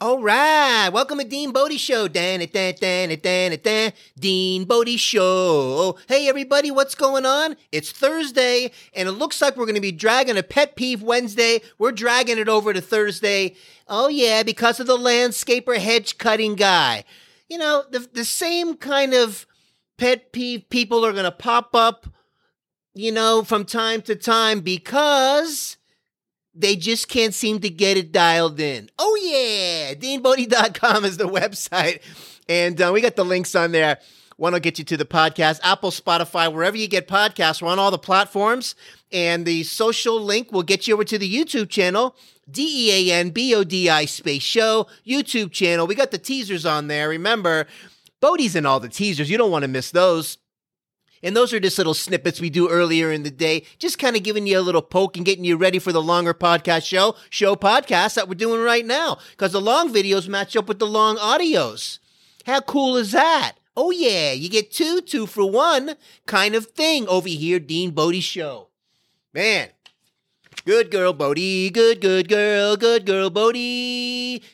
All right, welcome to Dean Bodie Show. Dean Bodie Show. Hey everybody, what's going on? It's Thursday, and it looks like we're going to be dragging a pet peeve Wednesday. We're dragging it over to Thursday. Oh yeah, because of the landscaper hedge cutting guy. You know, the same kind of pet peeve people are going to pop up, you know, from time to time because they just can't seem to get it dialed in. Oh, yeah. DeanBodie.com is the website. And we got the links on there. One will get you to the podcast. Apple, Spotify, wherever you get podcasts. We're on all the platforms. And the social link will get you over to the YouTube channel. DeanBodie Show. YouTube channel. We got the teasers on there. Remember, Bodie's in all the teasers. You don't want to miss those. And those are just little snippets we do earlier in the day, just kind of giving you a little poke and getting you ready for the longer podcast podcast that we're doing right now, because the long videos match up with the long audios. How cool is that? Oh, yeah, you get two for one kind of thing over here, Dean Bodie Show. Man, good girl, Bodie, good girl, Bodie.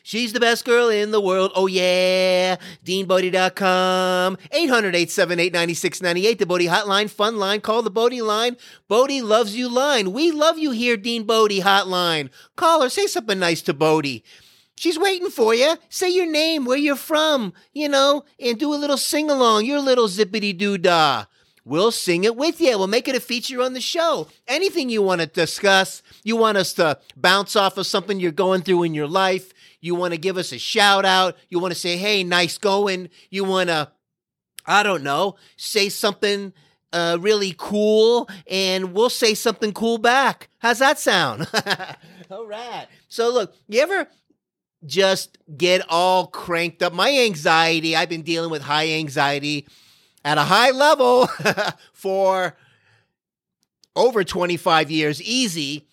She's the best girl in the world. Oh, yeah. DeanBodie.com. 800-878-9698. The Bodie Hotline. Fun line. Call the Bodie line. Bodie loves you line. We love you here, Dean Bodie Hotline. Call her. Say something nice to Bodie. She's waiting for you. Say your name, where you're from, you know, and do a little sing-along, your little zippity-doo-dah. We'll sing it with you. We'll make it a feature on the show. Anything you want to discuss, you want us to bounce off of something you're going through in your life, you want to give us a shout out, you want to say, hey, nice going, you want to, I don't know, say something really cool, and we'll say something cool back. How's that sound? All right. So look, you ever just get all cranked up? My anxiety, I've been dealing with high anxiety at a high level for over 25 years, easy.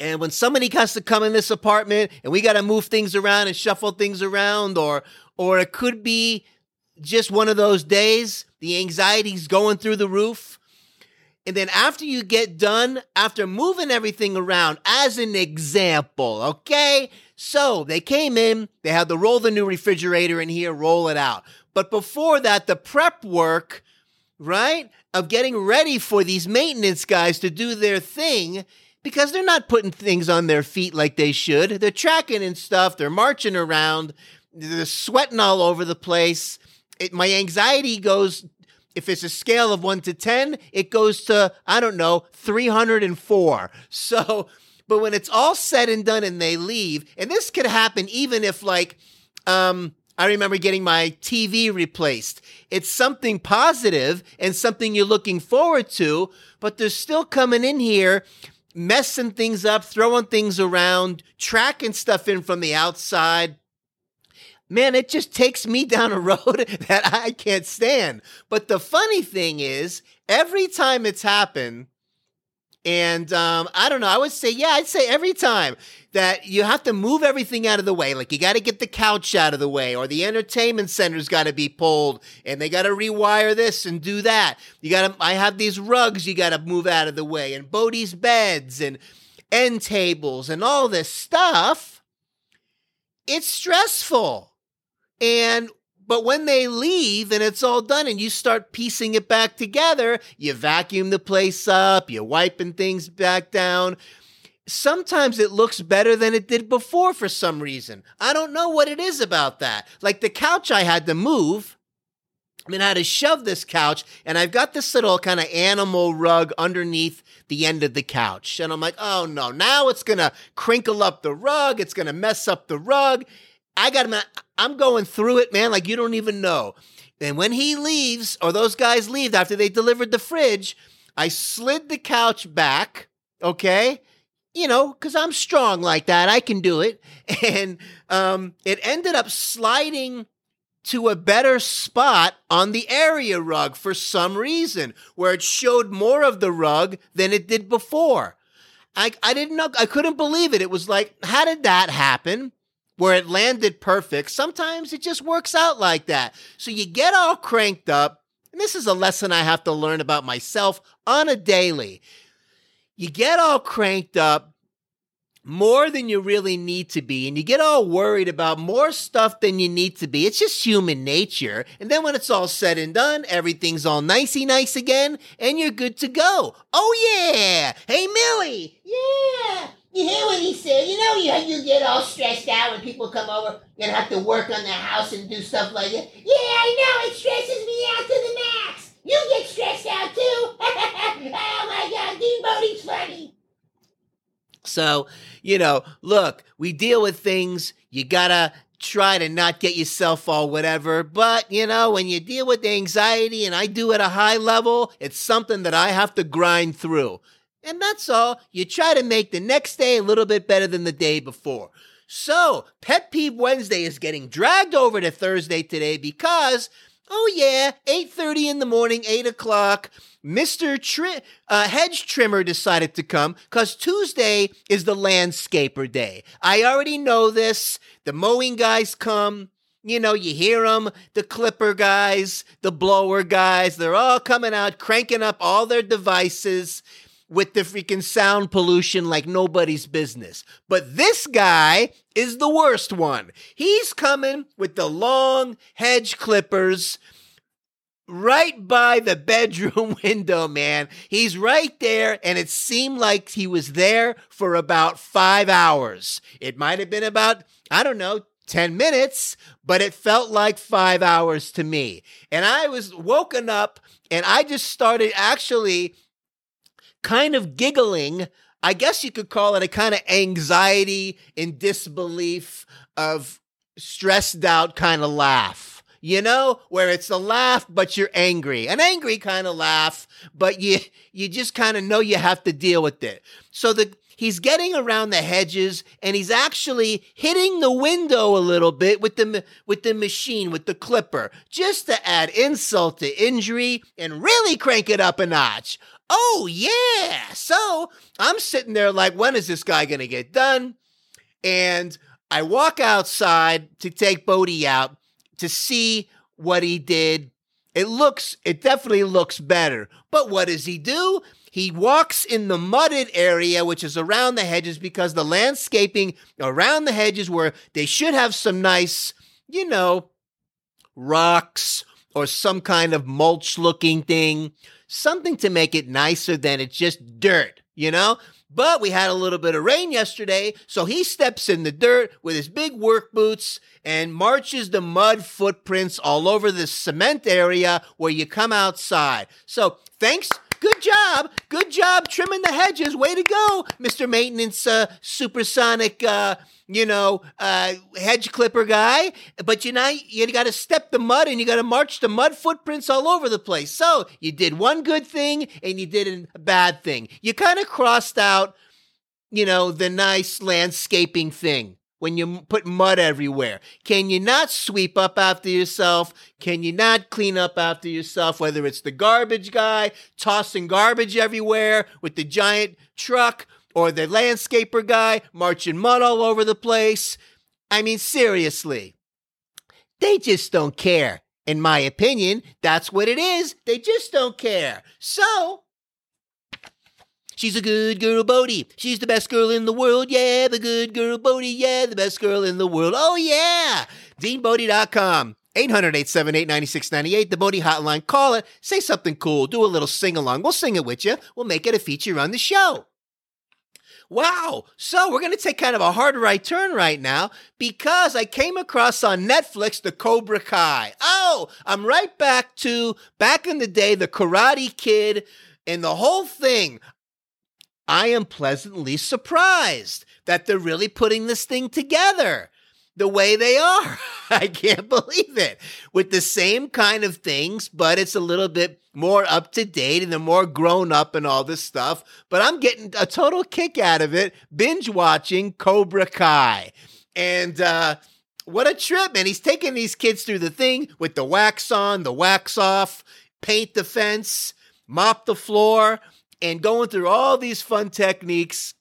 And when somebody has to come in this apartment and we got to move things around and shuffle things around, or it could be just one of those days, the anxiety's going through the roof. And then after you get done, after moving everything around, as an example, okay? So they came in, they had to roll the new refrigerator in here, roll it out. But before that, the prep work, right, of getting ready for these maintenance guys to do their thing, because they're not putting things on their feet like they should. They're tracking and stuff. They're marching around. They're sweating all over the place. My anxiety goes, if it's a scale of 1 to 10, it goes to, I don't know, 304. So, but when it's all said and done and they leave, and this could happen even if, like, I remember getting my TV replaced. It's something positive and something you're looking forward to, but they're still coming in here, messing things up, throwing things around, tracking stuff in from the outside. Man, it just takes me down a road that I can't stand. But the funny thing is, every time it's happened, and I don't know, I would say, yeah, I'd say every time that you have to move everything out of the way, like you got to get the couch out of the way, or the entertainment center's got to be pulled and they got to rewire this and do that. I have these rugs you got to move out of the way, and Bodie's beds and end tables and all this stuff. It's stressful. But when they leave and it's all done and you start piecing it back together, you vacuum the place up, you're wiping things back down. Sometimes it looks better than it did before for some reason. I don't know what it is about that. Like the couch I had to move. I mean, I had to shove this couch, and I've got this little kind of animal rug underneath the end of the couch. And I'm like, oh no, now it's going to crinkle up the rug. It's going to mess up the rug. I'm going through it, man, like you don't even know. And when he leaves, or those guys leave after they delivered the fridge, I slid the couch back, okay? You know, because I'm strong like that. I can do it. And it ended up sliding to a better spot on the area rug for some reason, where it showed more of the rug than it did before. I didn't know. I couldn't believe it. It was like, how did that happen? Where it landed perfect. Sometimes it just works out like that. So you get all cranked up, and this is a lesson I have to learn about myself on a daily. You get all cranked up, more than you really need to be, and you get all worried about more stuff than you need to be. It's just human nature. And then when it's all said and done, everything's all nicey nice again, and you're good to go. Oh, yeah. Hey, Millie. Yeah. You hear what he said? You know, you get all stressed out when people come over. You're going to have to work on the house and do stuff like that. Yeah, I know. It stresses me out to the max. You get stressed out, too. Oh, my God. Dean Bodie's funny. So, you know, look, we deal with things. You got to try to not get yourself all whatever. But, you know, when you deal with the anxiety, and I do at a high level, it's something that I have to grind through. And that's all. You try to make the next day a little bit better than the day before. So, Pet Peeve Wednesday is getting dragged over to Thursday today because, oh yeah, 8:30 in the morning, 8 o'clock, Mr. Hedge Trimmer decided to come because Tuesday is the landscaper day. I already know this. The mowing guys come. You know, you hear them, the clipper guys, the blower guys. They're all coming out, cranking up all their devices with the freaking sound pollution like nobody's business. But this guy is the worst one. He's coming with the long hedge clippers right by the bedroom window, man. He's right there, and it seemed like he was there for about 5 hours. It might have been about, I don't know, 10 minutes, but it felt like 5 hours to me. And I was woken up, and I just started actually kind of giggling. I guess you could call it a kind of anxiety and disbelief of stressed out kind of laugh, you know, where it's a laugh, but you're angry, an angry kind of laugh, but you just kind of know you have to deal with it. So he's getting around the hedges, and he's actually hitting the window a little bit with the machine, with the clipper, just to add insult to injury and really crank it up a notch. Oh, yeah. So I'm sitting there like, when is this guy going to get done? And I walk outside to take Bodie out to see what he did. It definitely looks better. But what does he do? He walks in the mudded area, which is around the hedges, because the landscaping around the hedges where they should have some nice, you know, rocks or some kind of mulch looking thing, something to make it nicer than it's just dirt, you know? But we had a little bit of rain yesterday, so he steps in the dirt with his big work boots and marches the mud footprints all over the cement area where you come outside. So thanks. Good job trimming the hedges. Way to go, Mr. Maintenance, supersonic, hedge clipper guy. But you got to step the mud, and you got to march the mud footprints all over the place. So you did one good thing and you did a bad thing. You kind of crossed out, you know, the nice landscaping thing when you put mud everywhere. Can you not sweep up after yourself? Can you not clean up after yourself? Whether it's the garbage guy tossing garbage everywhere with the giant truck, or the landscaper guy marching mud all over the place. I mean, seriously, they just don't care. In my opinion, that's what it is. They just don't care. So she's a good girl, Bodie. She's the best girl in the world. Yeah, the good girl, Bodie. Yeah, the best girl in the world. Oh, yeah. DeanBodie.com. 800-878-9698. The Bodie Hotline. Call it. Say something cool. Do a little sing-along. We'll sing it with you. We'll make it a feature on the show. Wow. So we're going to take kind of a hard right turn right now because I came across on Netflix the Cobra Kai. Oh, I'm right back to back in the day, the Karate Kid and the whole thing. I am pleasantly surprised that they're really putting this thing together the way they are. I can't believe it. With the same kind of things, but it's a little bit more up to date and they're more grown up and all this stuff. But I'm getting a total kick out of it, binge watching Cobra Kai. And what a trip, man. He's taking these kids through the thing with the wax on, the wax off, paint the fence, mop the floor, and going through all these fun techniques,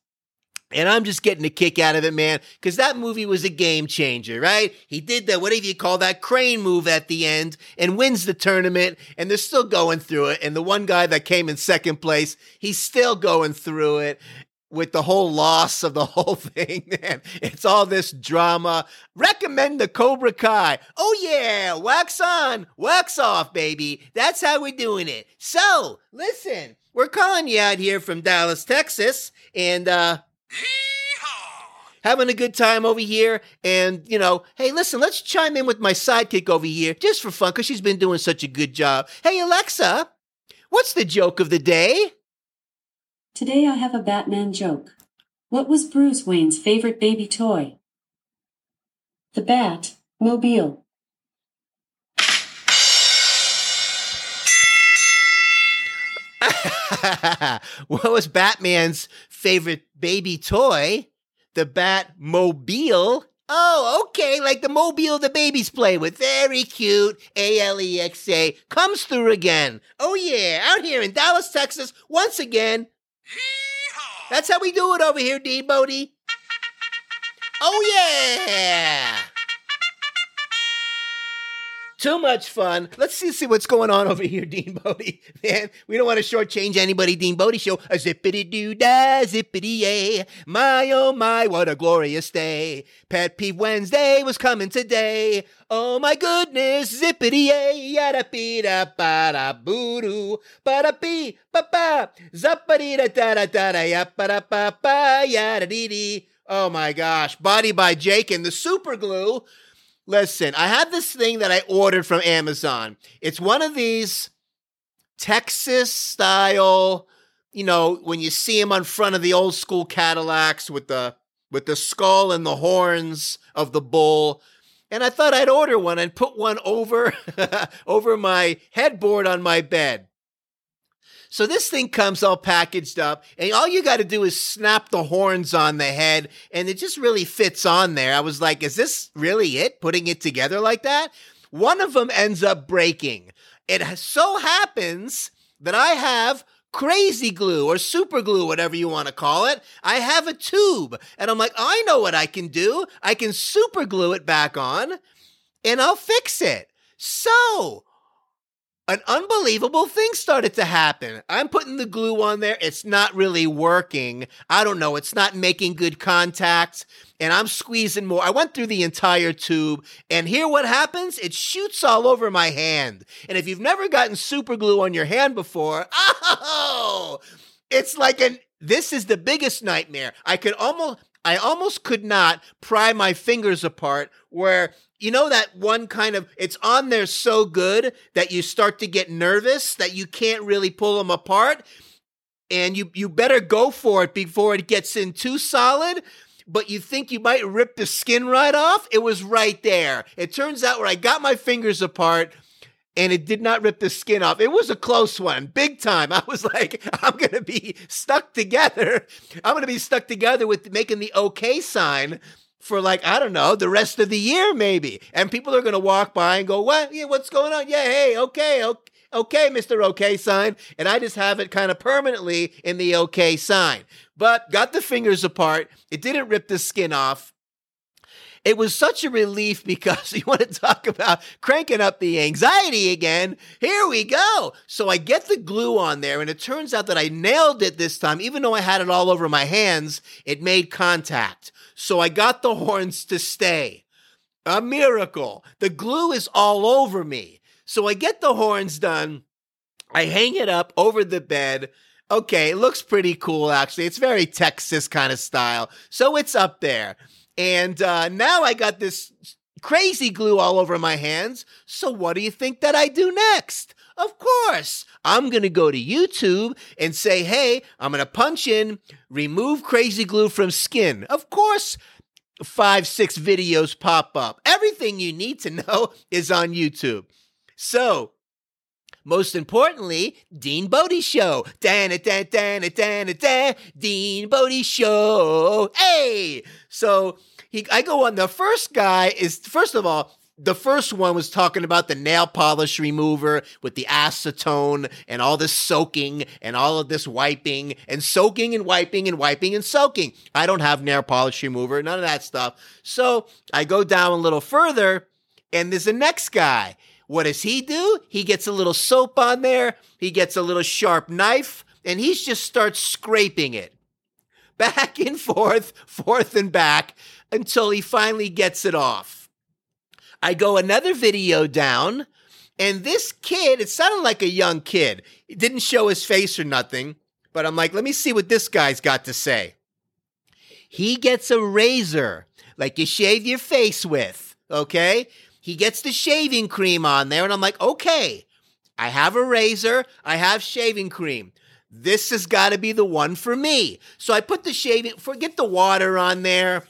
and I'm just getting a kick out of it, man, because that movie was a game changer, right? He did that, whatever you call that, crane move at the end and wins the tournament, and they're still going through it, and the one guy that came in second place, he's still going through it, with the whole loss of the whole thing, man. It's all this drama. Recommend the Cobra Kai. Oh, yeah, wax on, wax off, baby. That's how we're doing it. So, listen, we're calling you out here from Dallas, Texas, and having a good time over here. And, you know, hey, listen, let's chime in with my sidekick over here just for fun because she's been doing such a good job. Hey, Alexa, what's the joke of the day? Today I have a Batman joke. What was Bruce Wayne's favorite baby toy? The Batmobile. What was Batman's favorite baby toy? The Batmobile. Oh, okay, like the mobile the babies play with. Very cute. Alexa comes through again. Oh, yeah, out here in Dallas, Texas, once again. Yeehaw! That's how we do it over here, Dean Bodie. Oh, yeah. Too much fun. Let's see what's going on over here, Dean Bodie. Man, we don't want to shortchange anybody, Dean Bodie Show. A zippity-doo-dah, zippity-yay. My, oh, my, what a glorious day. Pet Peeve Wednesday was coming today. Oh, my goodness, zippity-yay. Yada-bee-da-ba-da-boo-doo. Ba-da-bee-ba-ba. Zappa-dee-da-da-da-da-da. Yappa-da-ba-ba. Yada-dee-dee. Oh, my gosh. Body by Jake and the super glue. Listen, I have this thing that I ordered from Amazon. It's one of these Texas-style, you know, when you see them on front of the old school Cadillacs with the skull and the horns of the bull. And I thought I'd order one and put one over my headboard on my bed. So this thing comes all packaged up, and all you got to do is snap the horns on the head, and it just really fits on there. I was like, is this really it, putting it together like that? One of them ends up breaking. It so happens that I have crazy glue or super glue, whatever you want to call it. I have a tube, and I'm like, I know what I can do. I can super glue it back on, and I'll fix it. So an unbelievable thing started to happen. I'm putting the glue on there. It's not really working. I don't know. It's not making good contact. And I'm squeezing more. I went through the entire tube. And here what happens? It shoots all over my hand. And if you've never gotten super glue on your hand before, oh, it's like this is the biggest nightmare. I almost could not pry my fingers apart where, you know, that one kind of, it's on there so good that you start to get nervous that you can't really pull them apart, and you better go for it before it gets in too solid, but you think you might rip the skin right off. It was right there. It turns out where I got my fingers apart, and it did not rip the skin off. It was a close one, big time. I was like, I'm going to be stuck together. I'm going to be stuck together with making the okay sign for, like, I don't know, the rest of the year maybe. And people are going to walk by and go, what? Yeah, what's going on? Yeah, hey, okay, Mr. Okay sign. And I just have it kind of permanently in the okay sign. But got the fingers apart. It didn't rip the skin off. It was such a relief because you want to talk about cranking up the anxiety again. Here we go. So I get the glue on there, and it turns out that I nailed it this time. Even though I had it all over my hands, it made contact. So I got the horns to stay. A miracle. The glue is all over me. So I get the horns done. I hang it up over the bed. Okay, it looks pretty cool, actually. It's very Texas kind of style. So it's up there. And now I got this crazy glue all over my hands. So what do you think that I do next? Of course, I'm going to go to YouTube and say, hey, I'm going to punch in, remove crazy glue from skin. Of course, 5-6 videos pop up. Everything you need to know is on YouTube. So most importantly, Dean Bodie Show. Dean Bodie Show. Hey! So I go on. The first guy is, first of all, the first one was talking about the nail polish remover with the acetone and all this soaking and all of this wiping and soaking and wiping and wiping and soaking. I don't have nail polish remover, none of that stuff. So I go down a little further, and there's the next guy. What does he do? He gets a little soap on there. He gets a little sharp knife, and he just starts scraping it. back and forth, forth and back, until he finally gets it off. I go another video down, and this kid, it sounded like a young kid. He didn't show his face or nothing, but I'm like, let me see what this guy's got to say. He gets a razor, like you shave your face with, okay? He gets the shaving cream on there, and I'm like, okay, I have a razor, I have shaving cream. This has got to be the one for me. So I put the shaving, forget the water on there.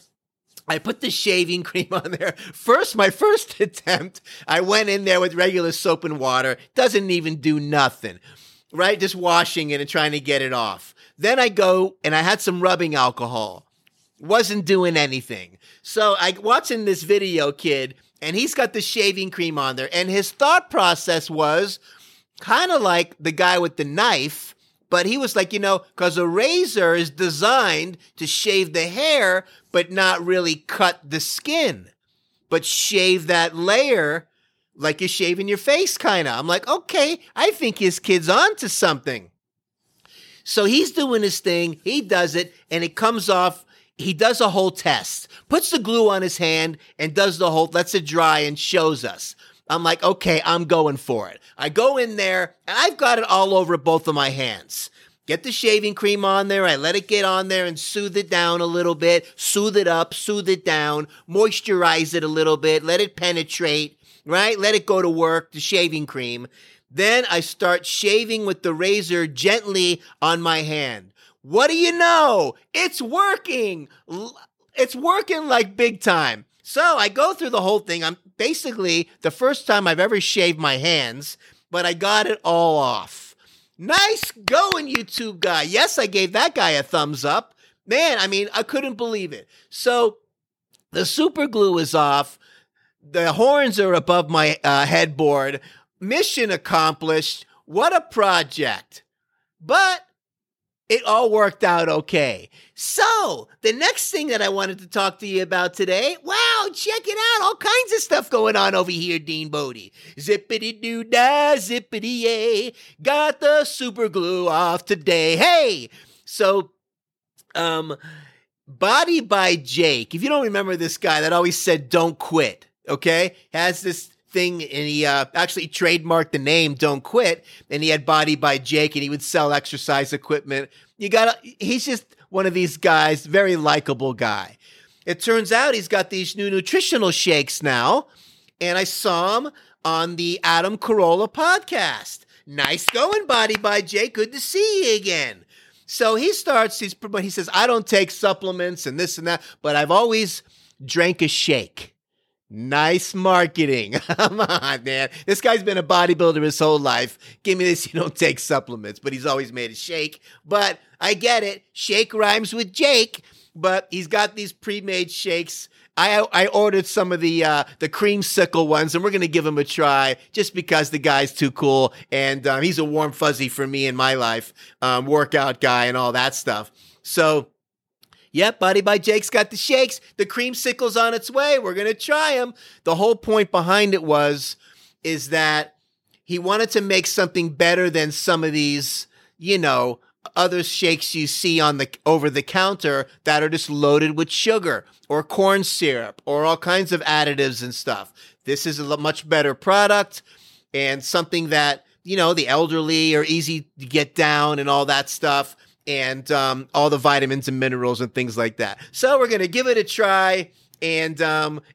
I put the shaving cream on there. First, my first attempt, I went in there with regular soap and water. Doesn't even do nothing, right? Just washing it and trying to get it off. Then I go and I had some rubbing alcohol. Wasn't doing anything. So I watching this video kid, and he's got the shaving cream on there. And his thought process was kind of like the guy with the knife. But he was like, you know, because a razor is designed to shave the hair, but not really cut the skin, but shave that layer like you're shaving your face, kind of. I'm like, okay, I think his kid's onto something. So he's doing his thing. He does it, and it comes off. He does a whole test, puts the glue on his hand and does the whole, lets it dry and shows us. I'm like, okay, I'm going for it. I go in there, and I've got it all over both of my hands. Get the shaving cream on there. I let it get on there and soothe it down a little bit. Soothe it up, soothe it down, moisturize it a little bit. Let it penetrate, right? Let it go to work, the shaving cream. Then I start shaving with the razor gently on my hand. What do you know? It's working. It's working like big time. So I go through the whole thing. I'm basically the first time I've ever shaved my hands, but I got it all off. Nice going, YouTube guy. Yes, I gave that guy a thumbs up. Man, I mean, I couldn't believe it. So the super glue is off. The horns are above my headboard. Mission accomplished. What a project. But it all worked out okay. So the next thing that I wanted to talk to you about today, wow, check it out. All kinds of stuff going on over here, Dean Bodie. Zippity-doo-dah, zippity-yay. Got the super glue off today. Hey, so Body by Jake. If you don't remember this guy that always said, don't quit, okay? Has this thing, and he actually trademarked the name Don't Quit, and he had Body by Jake, and he would sell exercise equipment. He's just one of these guys, very likable guy. It turns out he's got these new nutritional shakes now, and I saw him on the Adam Carolla podcast. Nice going, Body by Jake. Good to see you again. So he says, I don't take supplements and this and that, but I've always drank a shake. Nice marketing. Come on, man. This guy's been a bodybuilder his whole life. Give me this. You don't take supplements, but he's always made a shake. But I get it. Shake rhymes with Jake, but he's got these pre-made shakes. I ordered some of the creamsicle ones, and we're going to give him a try just because the guy's too cool. And he's a warm fuzzy for me in my life, workout guy and all that stuff. So yep, Body by Jake's got the shakes. The creamsicle's on its way. We're going to try them. The whole point behind it is that he wanted to make something better than some of these, you know, other shakes you see on the over the counter that are just loaded with sugar or corn syrup or all kinds of additives and stuff. This is a much better product and something that, you know, the elderly are easy to get down and all that stuff. And all the vitamins and minerals and things like that. So we're going to give it a try. And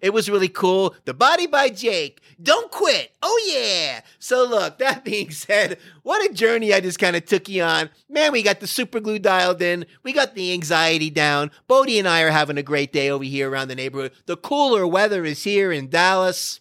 it was really cool. The Body by Jake. Don't quit. Oh, yeah. So look, that being said, what a journey I just kind of took you on. Man, we got the super glue dialed in. We got the anxiety down. Bodie and I are having a great day over here around the neighborhood. The cooler weather is here in Dallas.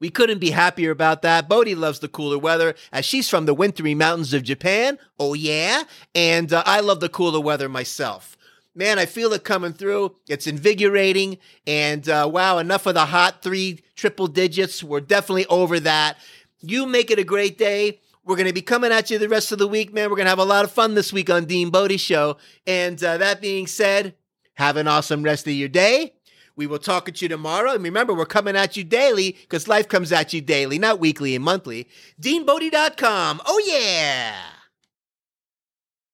We couldn't be happier about that. Bodie loves the cooler weather, as she's from the wintry mountains of Japan. Oh, yeah. And I love the cooler weather myself. Man, I feel it coming through. It's invigorating. And wow, enough of the hot 3 triple digits. We're definitely over that. You make it a great day. We're going to be coming at you the rest of the week, man. We're going to have a lot of fun this week on Dean Bodie Show. And that being said, have an awesome rest of your day. We will talk at you tomorrow. And remember, we're coming at you daily because life comes at you daily, not weekly and monthly. DeanBodie.com. Oh, yeah.